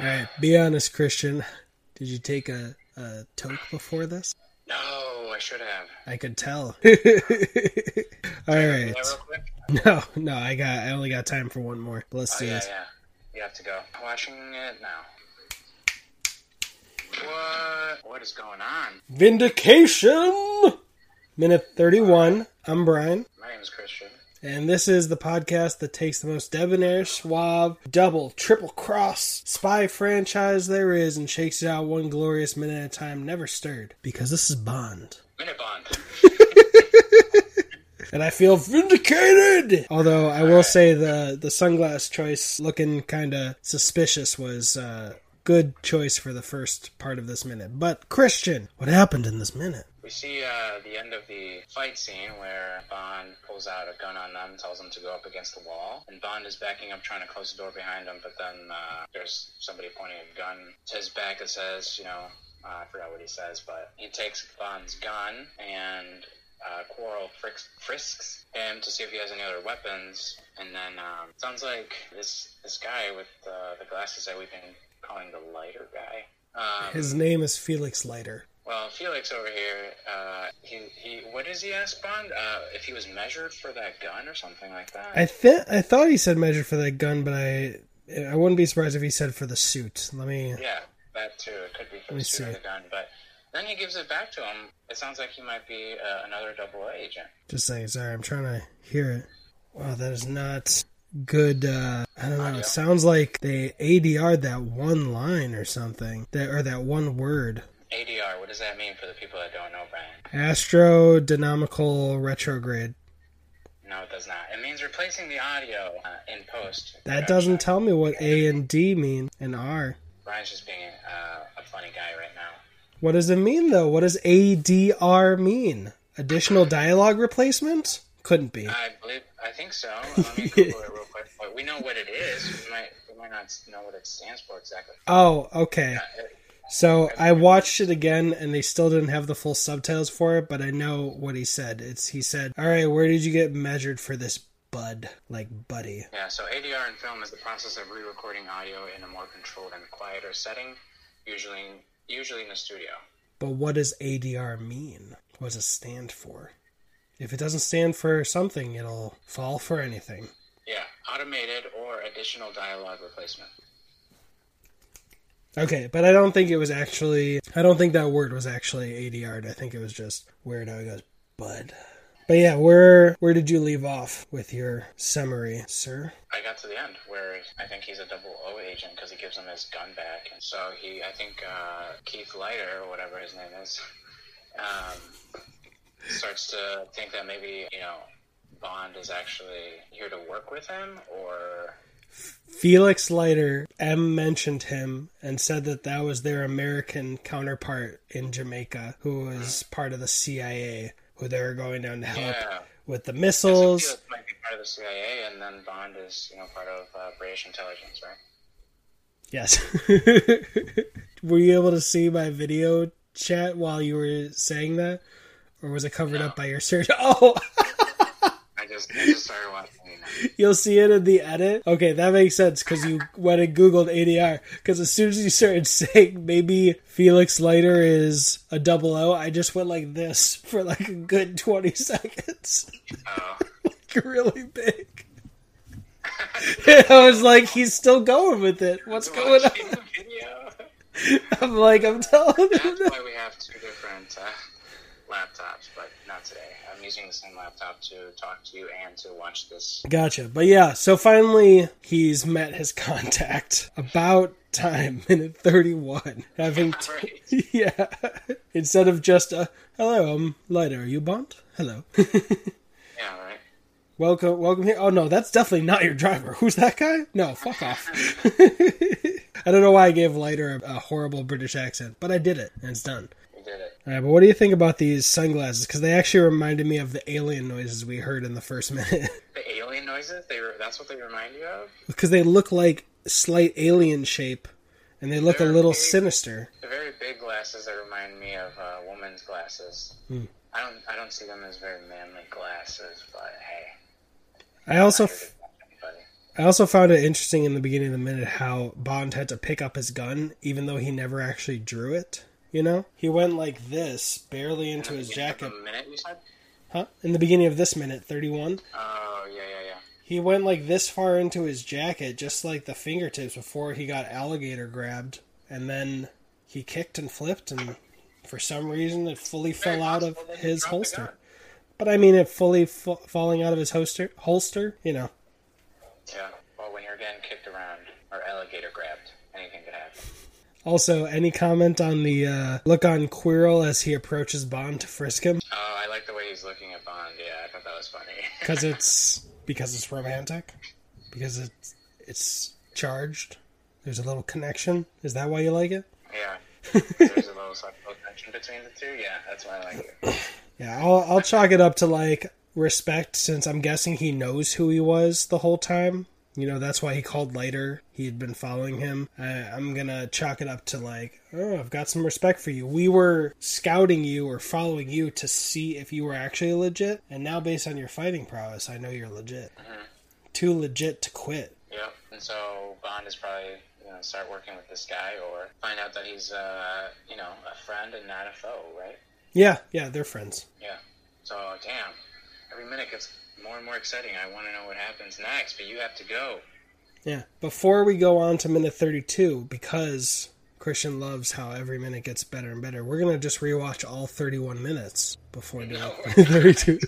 All right, be honest, Christian. Did you take a toke before this? No, I should have. I could tell. All right. No, I only got time for one more. Let's do this. Yeah. You have to go. Watching it now. What is going on? Vindication! Minute 31. I'm Brian. My name is Christian. And this is the podcast that takes the most debonair, suave, double, triple cross spy franchise there is and shakes it out one glorious minute at a time, never stirred. Because this is Bond. Minute Bond. And I feel vindicated! Although, I will say the sunglass choice looking kind of suspicious was good choice for the first part of this minute. But, Christian, what happened in this minute? We see the end of the fight scene where Bond pulls out a gun on them and tells them to go up against the wall. And Bond is backing up, trying to close the door behind him, but then there's somebody pointing a gun to his back that says, I forgot what he says, but he takes Bond's gun and Quarrel frisks him to see if he has any other weapons. And then sounds like this guy with the glasses that we've been calling the Leiter guy. His name is Felix Leiter. Well, Felix over here, he what does he ask Bond? If he was measured for that gun or something like that? I thought he said measured for that gun, but I wouldn't be surprised if he said for the suit. Yeah, that too. It could be for the suit or the gun, but then he gives it back to him. It sounds like he might be another AA agent. Just saying, sorry, I'm trying to hear it. Wow, that is not good. I don't know. It sounds like they ADR'd that one line or something, or that one word. ADR, what does that mean for the people that don't know, Brian? Astrodynamical retrograde. No, it does not. It means replacing the audio in post. That doesn't tell me what A and D mean, and R. Brian's just being a funny guy right now. What does it mean, though? What does ADR mean? Additional dialogue replacement? Couldn't be. I think so. Let me Google it real quick. But we know what it is. We might not know what it stands for exactly. Oh, okay. So I watched it again, and they still didn't have the full subtitles for it, but I know what he said. He said, all right, where did you get measured for this, bud? Like, buddy. Yeah, so ADR in film is the process of re-recording audio in a more controlled and quieter setting, usually in the studio. But what does ADR mean? What does it stand for? If it doesn't stand for something, it'll fall for anything. Yeah, automated or additional dialogue replacement. Okay, but I don't think that word was actually ADR'd. I think it was just weird how it goes, bud. But yeah, where did you leave off with your summary, sir? I got to the end where I think he's a 00 agent because he gives him his gun back. And so I think Keith Leiter, or whatever his name is, starts to think that maybe, Bond is actually here to work with him, or... Felix Leiter, M mentioned him and said that was their American counterpart in Jamaica, who was part of the CIA, who they were going down to help with the missiles. Yes, Felix might be part of the CIA, and then Bond is, part of British intelligence, right? Yes. Were you able to see my video chat while you were saying that, or was it covered up by your search? Oh. I just started watching it. You'll see it in the edit. Okay, that makes sense because you went and Googled ADR. Because as soon as you started saying maybe Felix Leiter is a 00, I just went like this for like a good 20 seconds. Oh. Like really big. And I was like, he's still going with it. What's going on? I'm telling him. That's why we have two different laptops, but not today. I'm using the same laptop to talk to you and to watch this. Gotcha. But yeah, so finally he's met his contact. About time, minute 31. Yeah. Instead of just a, hello, I'm Leiter. Are you Bond? Hello. Yeah, right. Welcome here. Oh no, that's definitely not your driver. Who's that guy? No, fuck off. I don't know why I gave Leiter a horrible British accent, but I did it, and it's done. All right, but what do you think about these sunglasses? Because they actually reminded me of the alien noises we heard in the first minute. The alien noises? That's what they remind you of? Because they look like slight alien shape, and they look a little sinister. The very big glasses that remind me of woman's glasses. Hmm. I don't see them as very manly glasses, but hey. I also... I also found it interesting in the beginning of the minute how Bond had to pick up his gun, even though he never actually drew it, you know? He went like this, barely into his jacket. In the minute, you said? Huh? In the beginning of this minute, 31. Oh, yeah. He went like this far into his jacket, just like the fingertips, before he got alligator grabbed. And then he kicked and flipped, and for some reason it fully fell out of his holster. But I mean, it fully falling out of his holster, you know. Yeah, well, when you're getting kicked around or alligator grabbed, anything could happen. Also, any comment on the look on Quirrell as he approaches Bond to frisk him? Oh, I like the way he's looking at Bond. Yeah, I thought that was funny. Because it's romantic? Because it's charged? There's a little connection? Is that why you like it? Yeah. There's a little connection between the two? Yeah, that's why I like it. Yeah, I'll chalk it up to, like, respect, since I'm guessing he knows who he was the whole time. You know, that's why he called Leiter. He had been following him. I'm going to chalk it up to, like, oh, I've got some respect for you. We were scouting you or following you to see if you were actually legit. And now, based on your fighting prowess, I know you're legit. Mm-hmm. Too legit to quit. Yep. And so Bond is probably going to start working with this guy or find out that he's, you know, a friend and not a foe, right? Yeah, they're friends. Yeah. So, damn. Every minute gets more and more exciting. I want to know what happens next, but you have to go. Yeah. Before we go on to minute 32, because Christian loves how every minute gets better and better, we're going to just rewatch all 31 minutes before doing 32.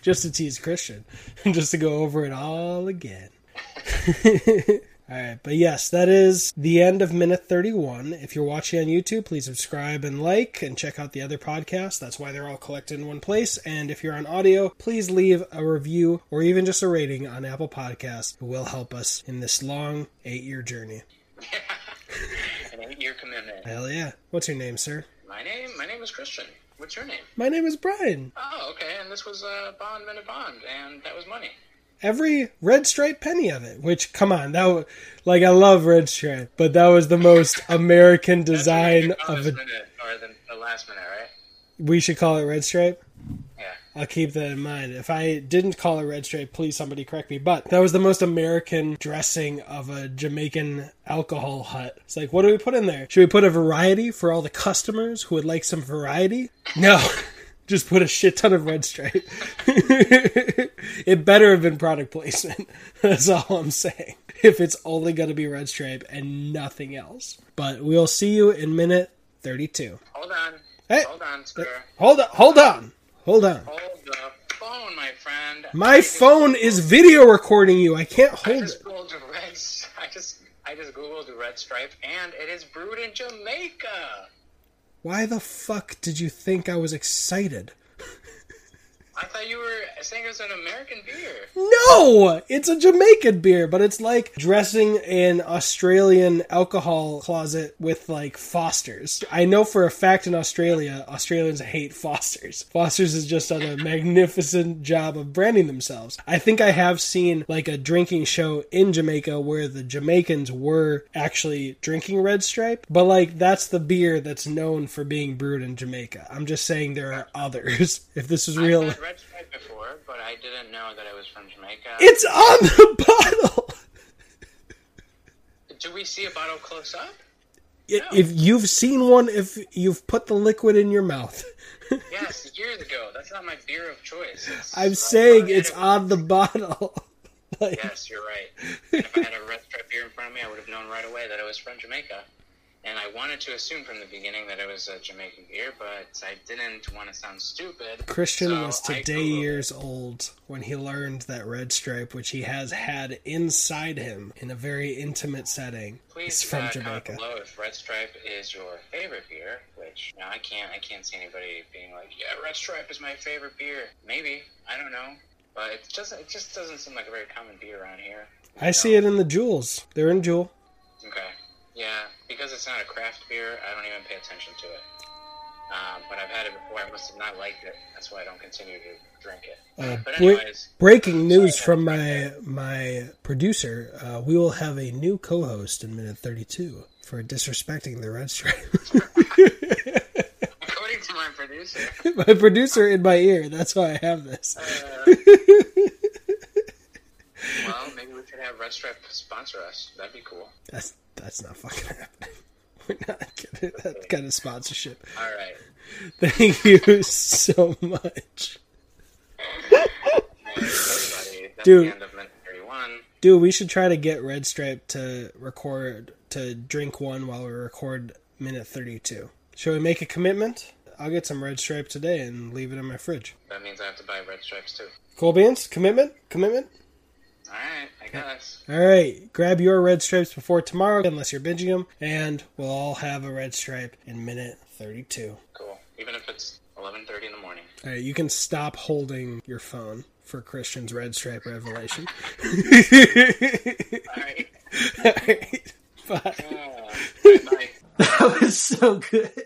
Just to tease Christian. Just to go over it all again. All right, but yes, that is the end of minute 31. If you're watching on YouTube, please subscribe and like and check out the other podcasts. That's why they're all collected in one place. And if you're on audio, please leave a review or even just a rating on Apple Podcasts. It will help us in this long 8-year journey. An 8-year commitment. Hell yeah. What's your name, sir? My name is Christian. What's your name? My name is Brian. Oh, okay. And this was Bond Minute Bond, and that was money. Every Red Stripe penny of it, which, come on, that was, like, I love Red Stripe, but that was the most American design of it. Or the last minute, right? We should call it Red Stripe? Yeah. I'll keep that in mind. If I didn't call it Red Stripe, please somebody correct me, but that was the most American dressing of a Jamaican alcohol hut. It's like, what do we put in there? Should we put a variety for all the customers who would like some variety? No. Just put a shit ton of Red Stripe. It better have been product placement. That's all I'm saying. If it's only going to be Red Stripe and nothing else. But we'll see you in minute 32. Hold on. Hey. Hold on, sir. Hold on. Hold the phone, my friend. My phone is video recording you. I can't hold it. I just Googled Red Stripe, and it is brewed in Jamaica. Why the fuck did you think I was excited? I thought you were saying it was an American beer. No! It's a Jamaican beer, but it's like dressing an Australian alcohol closet with, like, Foster's. I know for a fact in Australia, Australians hate Foster's. Foster's has just done a magnificent job of branding themselves. I think I have seen, like, a drinking show in Jamaica where the Jamaicans were actually drinking Red Stripe, but, like, that's the beer that's known for being brewed in Jamaica. I'm just saying there are others. If this is real... Red Stripe before, but I didn't know that it was from Jamaica. It's on the bottle! Do we see a bottle close up? No. If you've seen one, if you've put the liquid in your mouth. Yes, years ago. That's not my beer of choice. I'm saying it's on the bottle. Like... Yes, you're right. And if I had a Red Stripe beer in front of me, I would have known right away that it was from Jamaica. And I wanted to assume from the beginning that it was a Jamaican beer, but I didn't want to sound stupid. Christian was today years old when he learned that Red Stripe, which he has had inside him in a very intimate setting, is from Jamaica. Please comment below if Red Stripe is your favorite beer, which no, I can't see anybody being like, yeah, Red Stripe is my favorite beer. Maybe. I don't know. But it just doesn't seem like a very common beer around here. I see it in the Jewels. They're in Jewel. Okay. Yeah, because it's not a craft beer, I don't even pay attention to it. But I've had it before. I must have not liked it. That's why I don't continue to drink it. But anyways, breaking news from my producer. We will have a new co-host in minute 32 for disrespecting the Red Stripe. According to my producer. My producer in my ear. That's why I have this. have Red Stripe sponsor us. That'd be cool. That's not fucking happening. We're not getting that kind of sponsorship. All right. Thank you so much. Dude, we should try to get Red Stripe to drink one while we record minute 32. Shall we make a commitment? I'll get some Red Stripe today and leave it in my fridge. That means I have to buy Red Stripes too. Cool beans? Commitment? All right, I guess. All right, grab your Red Stripes before tomorrow, unless you're binging them, and we'll all have a Red Stripe in minute 32. Cool. Even if it's 11:30 in the morning. All right, you can stop holding your phone for Christian's Red Stripe revelation. All right. Bye. That was so good.